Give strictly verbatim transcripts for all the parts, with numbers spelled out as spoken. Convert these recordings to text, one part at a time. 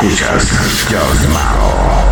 Escuchas Just Maro.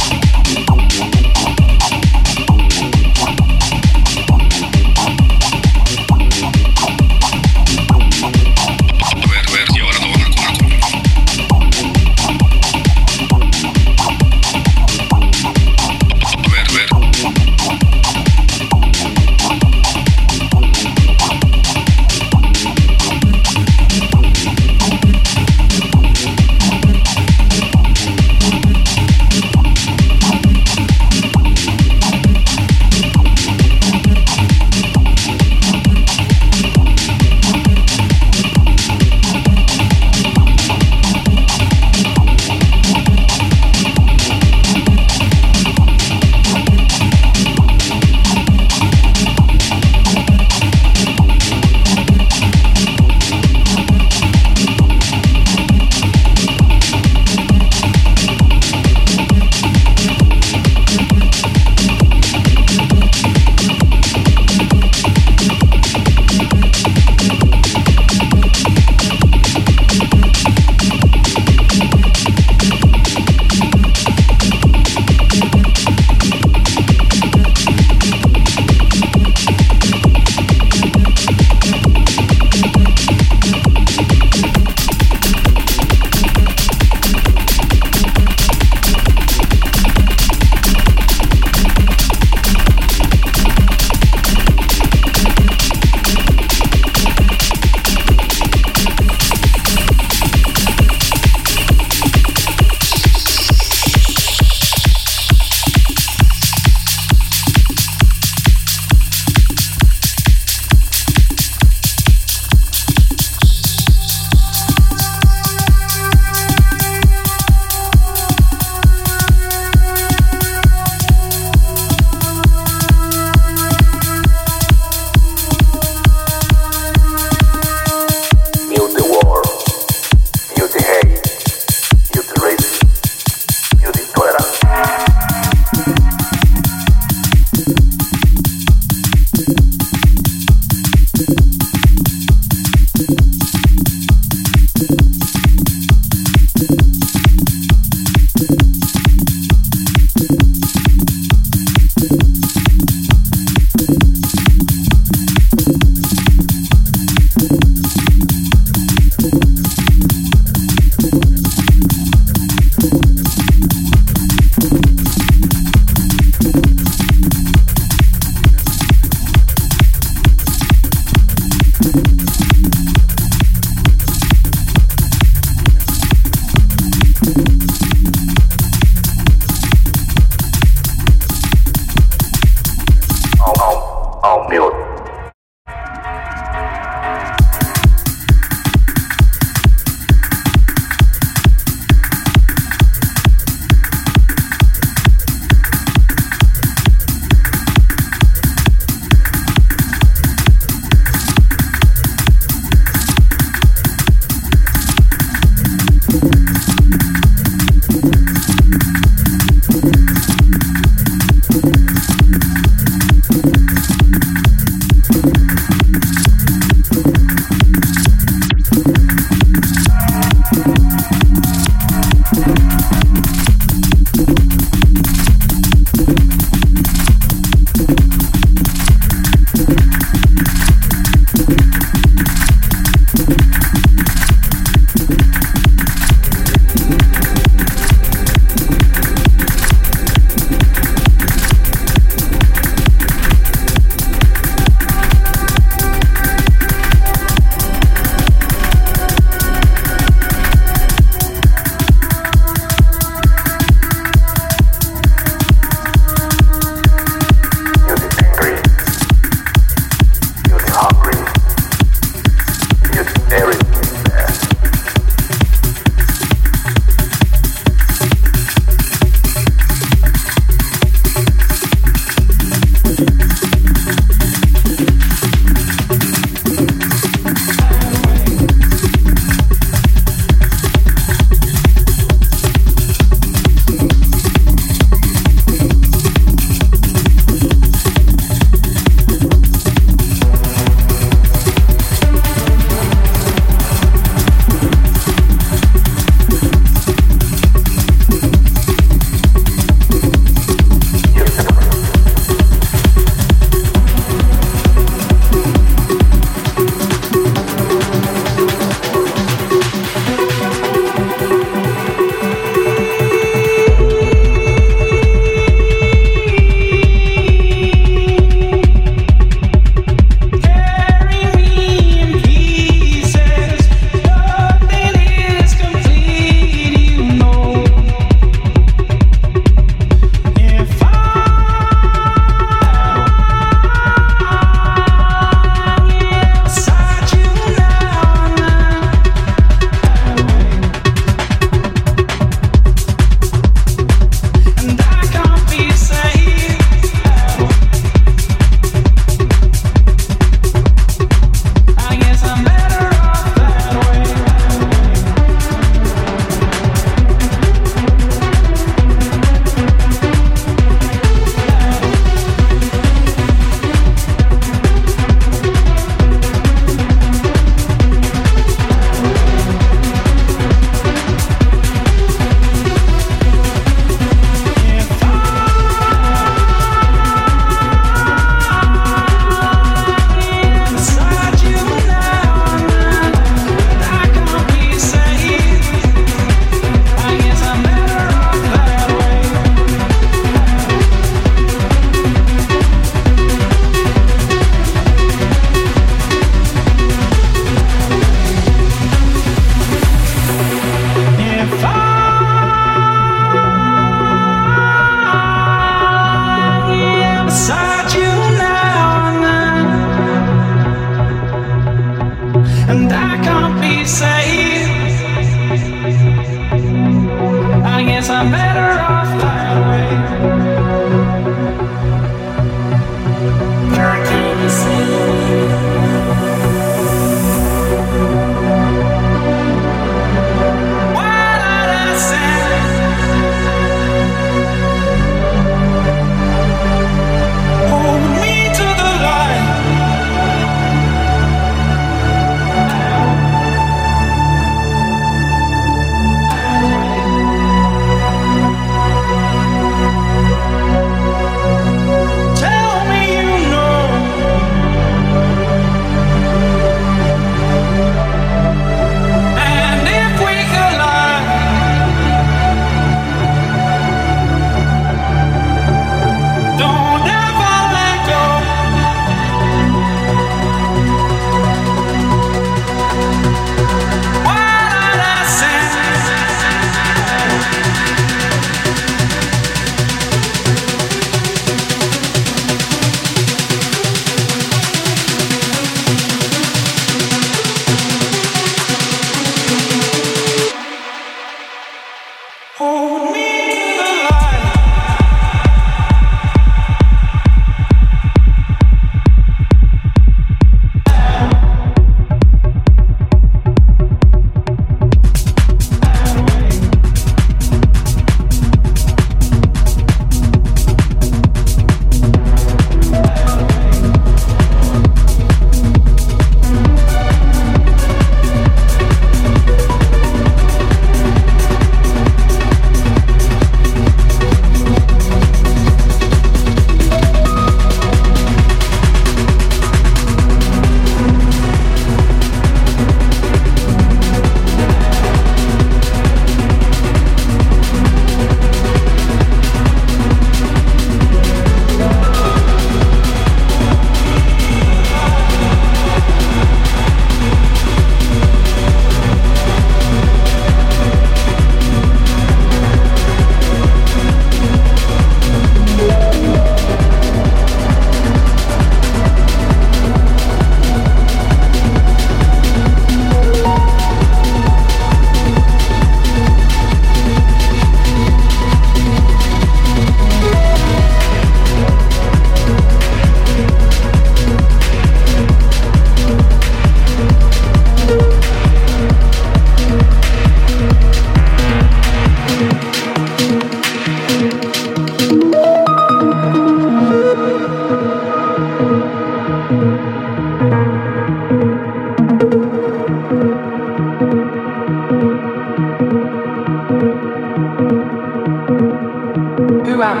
Who am I?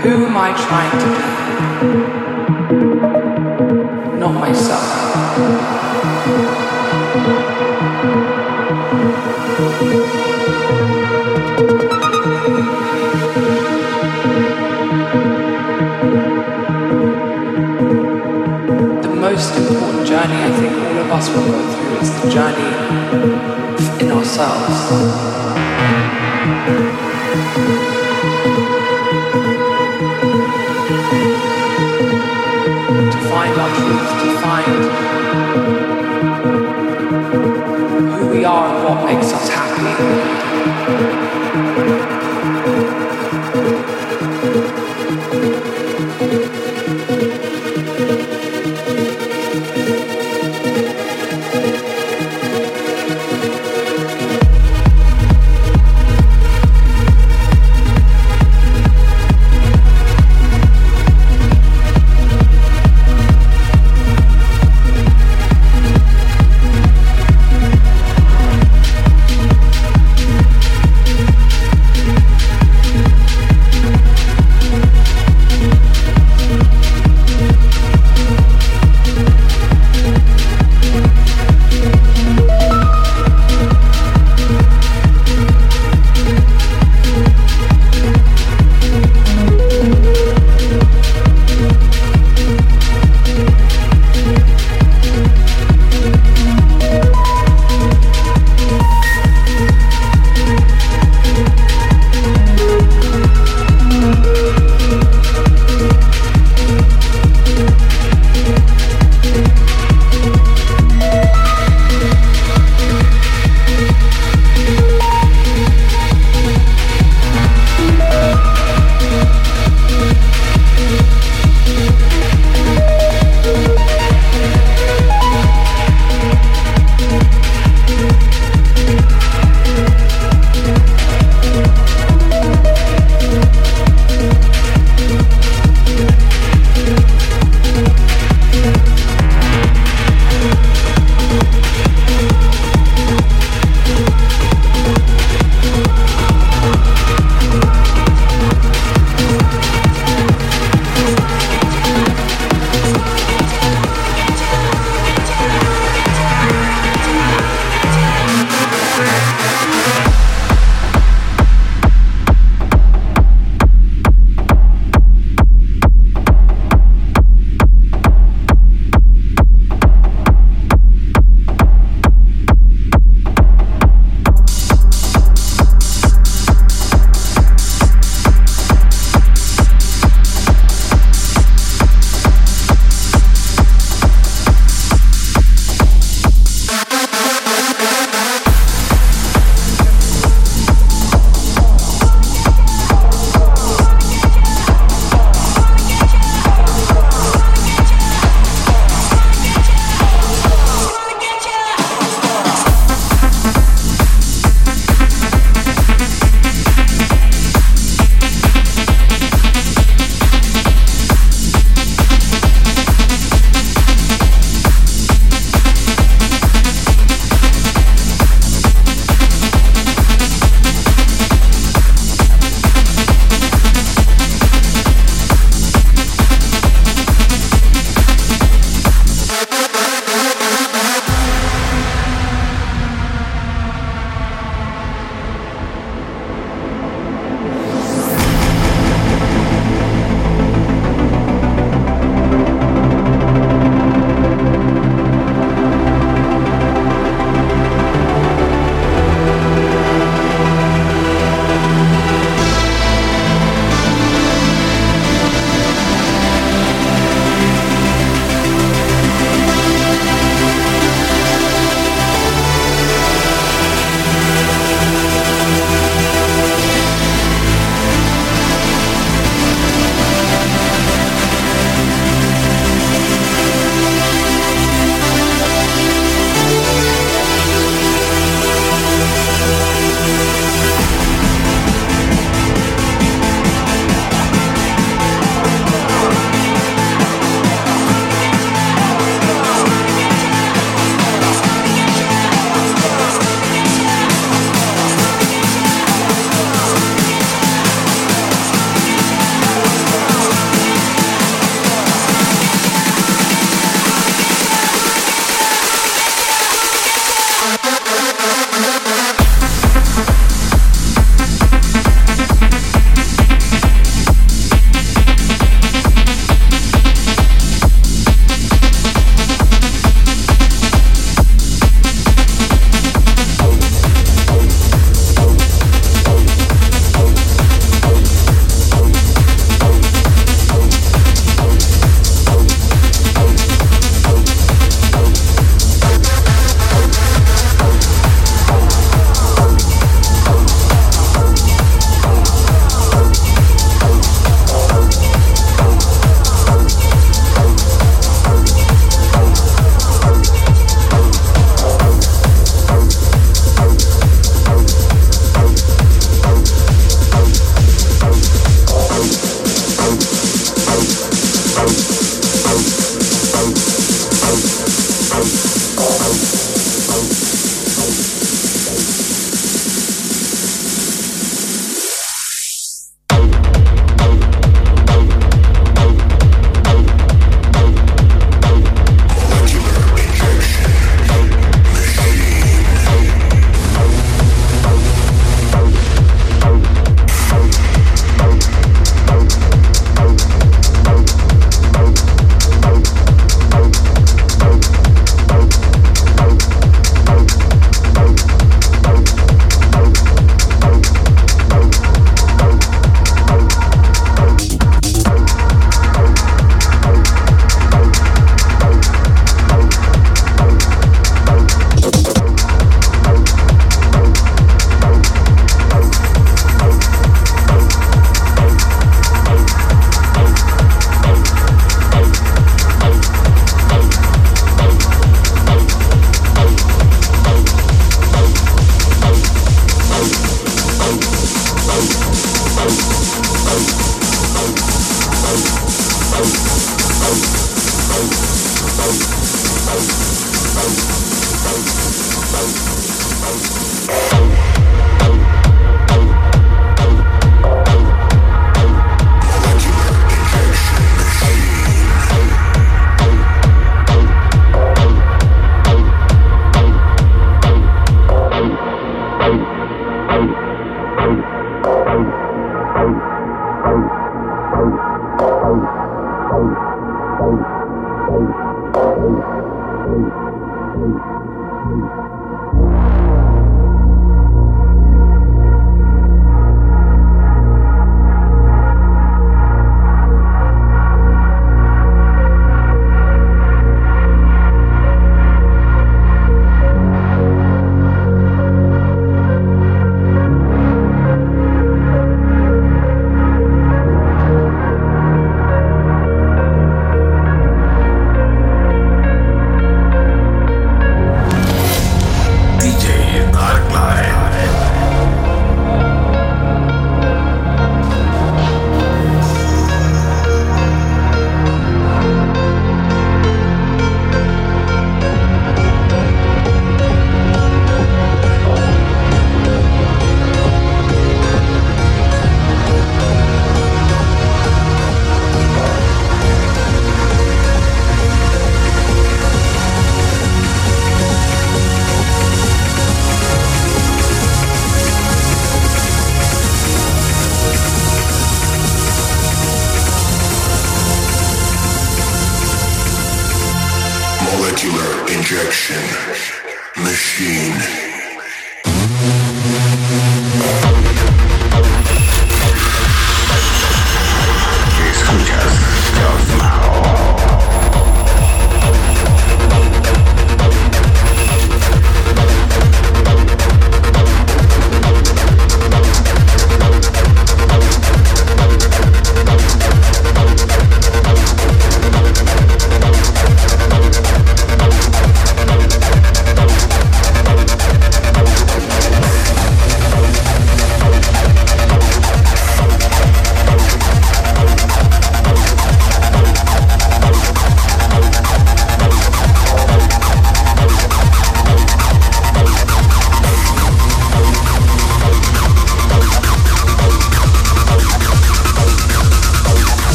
Who am I trying to be? Not myself. The most important journey I think all of us will go through is the journey in ourselves. To find our truth, to find who we are and what makes us happy.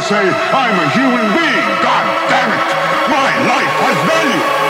to say, I'm a human being. God damn it. My life has value.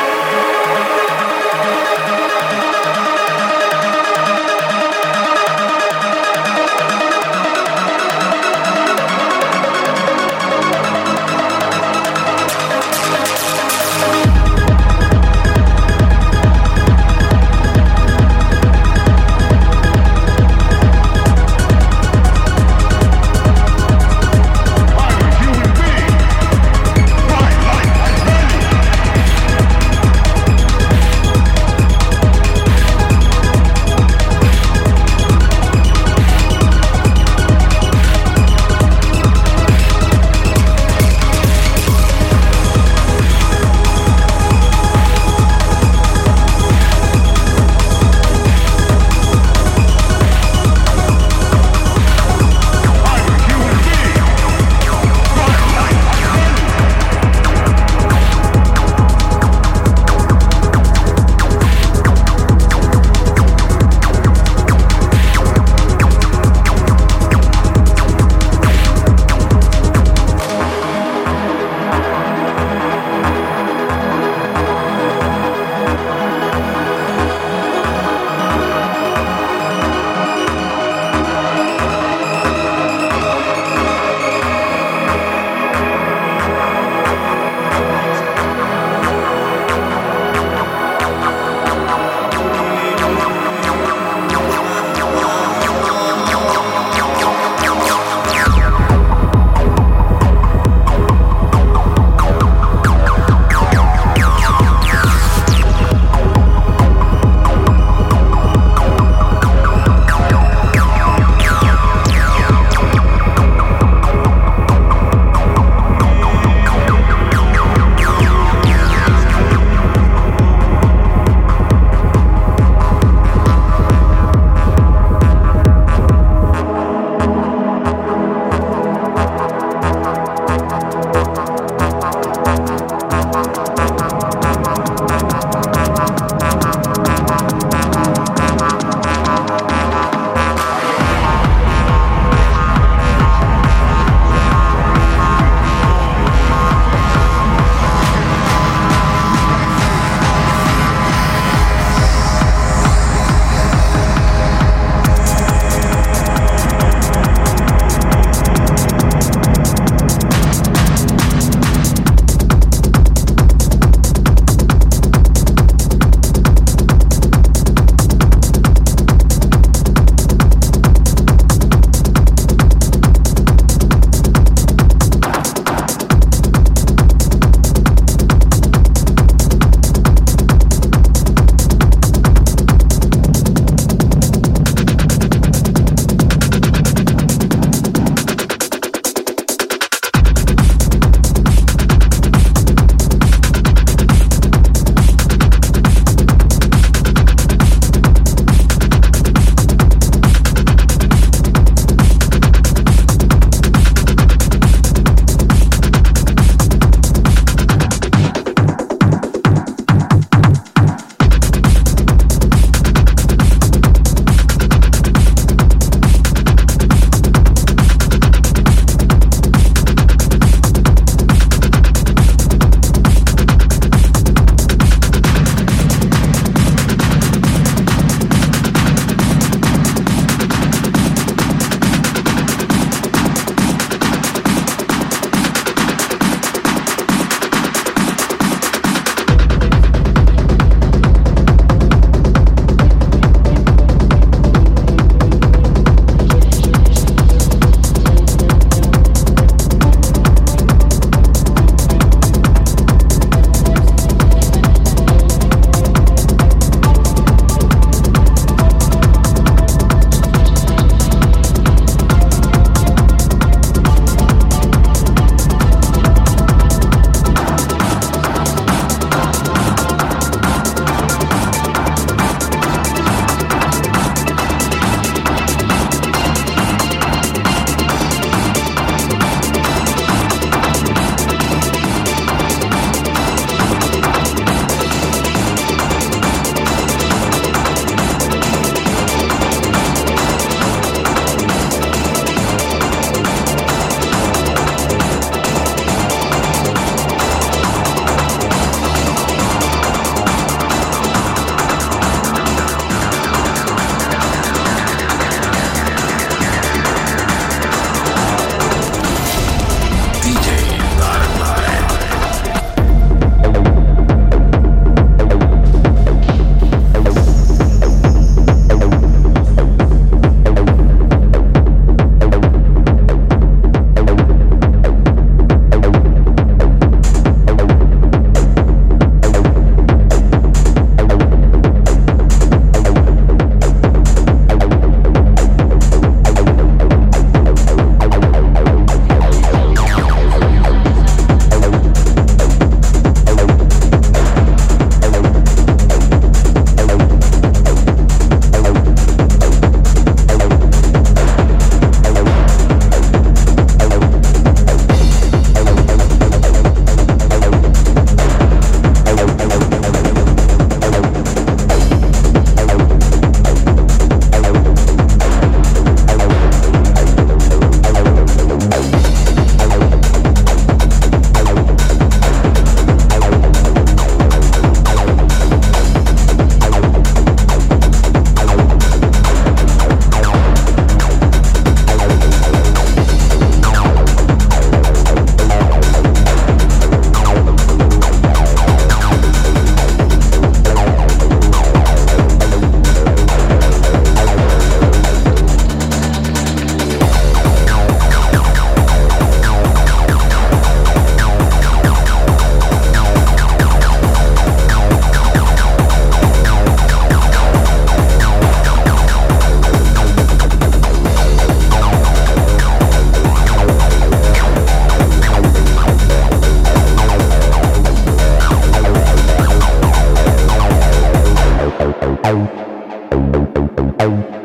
I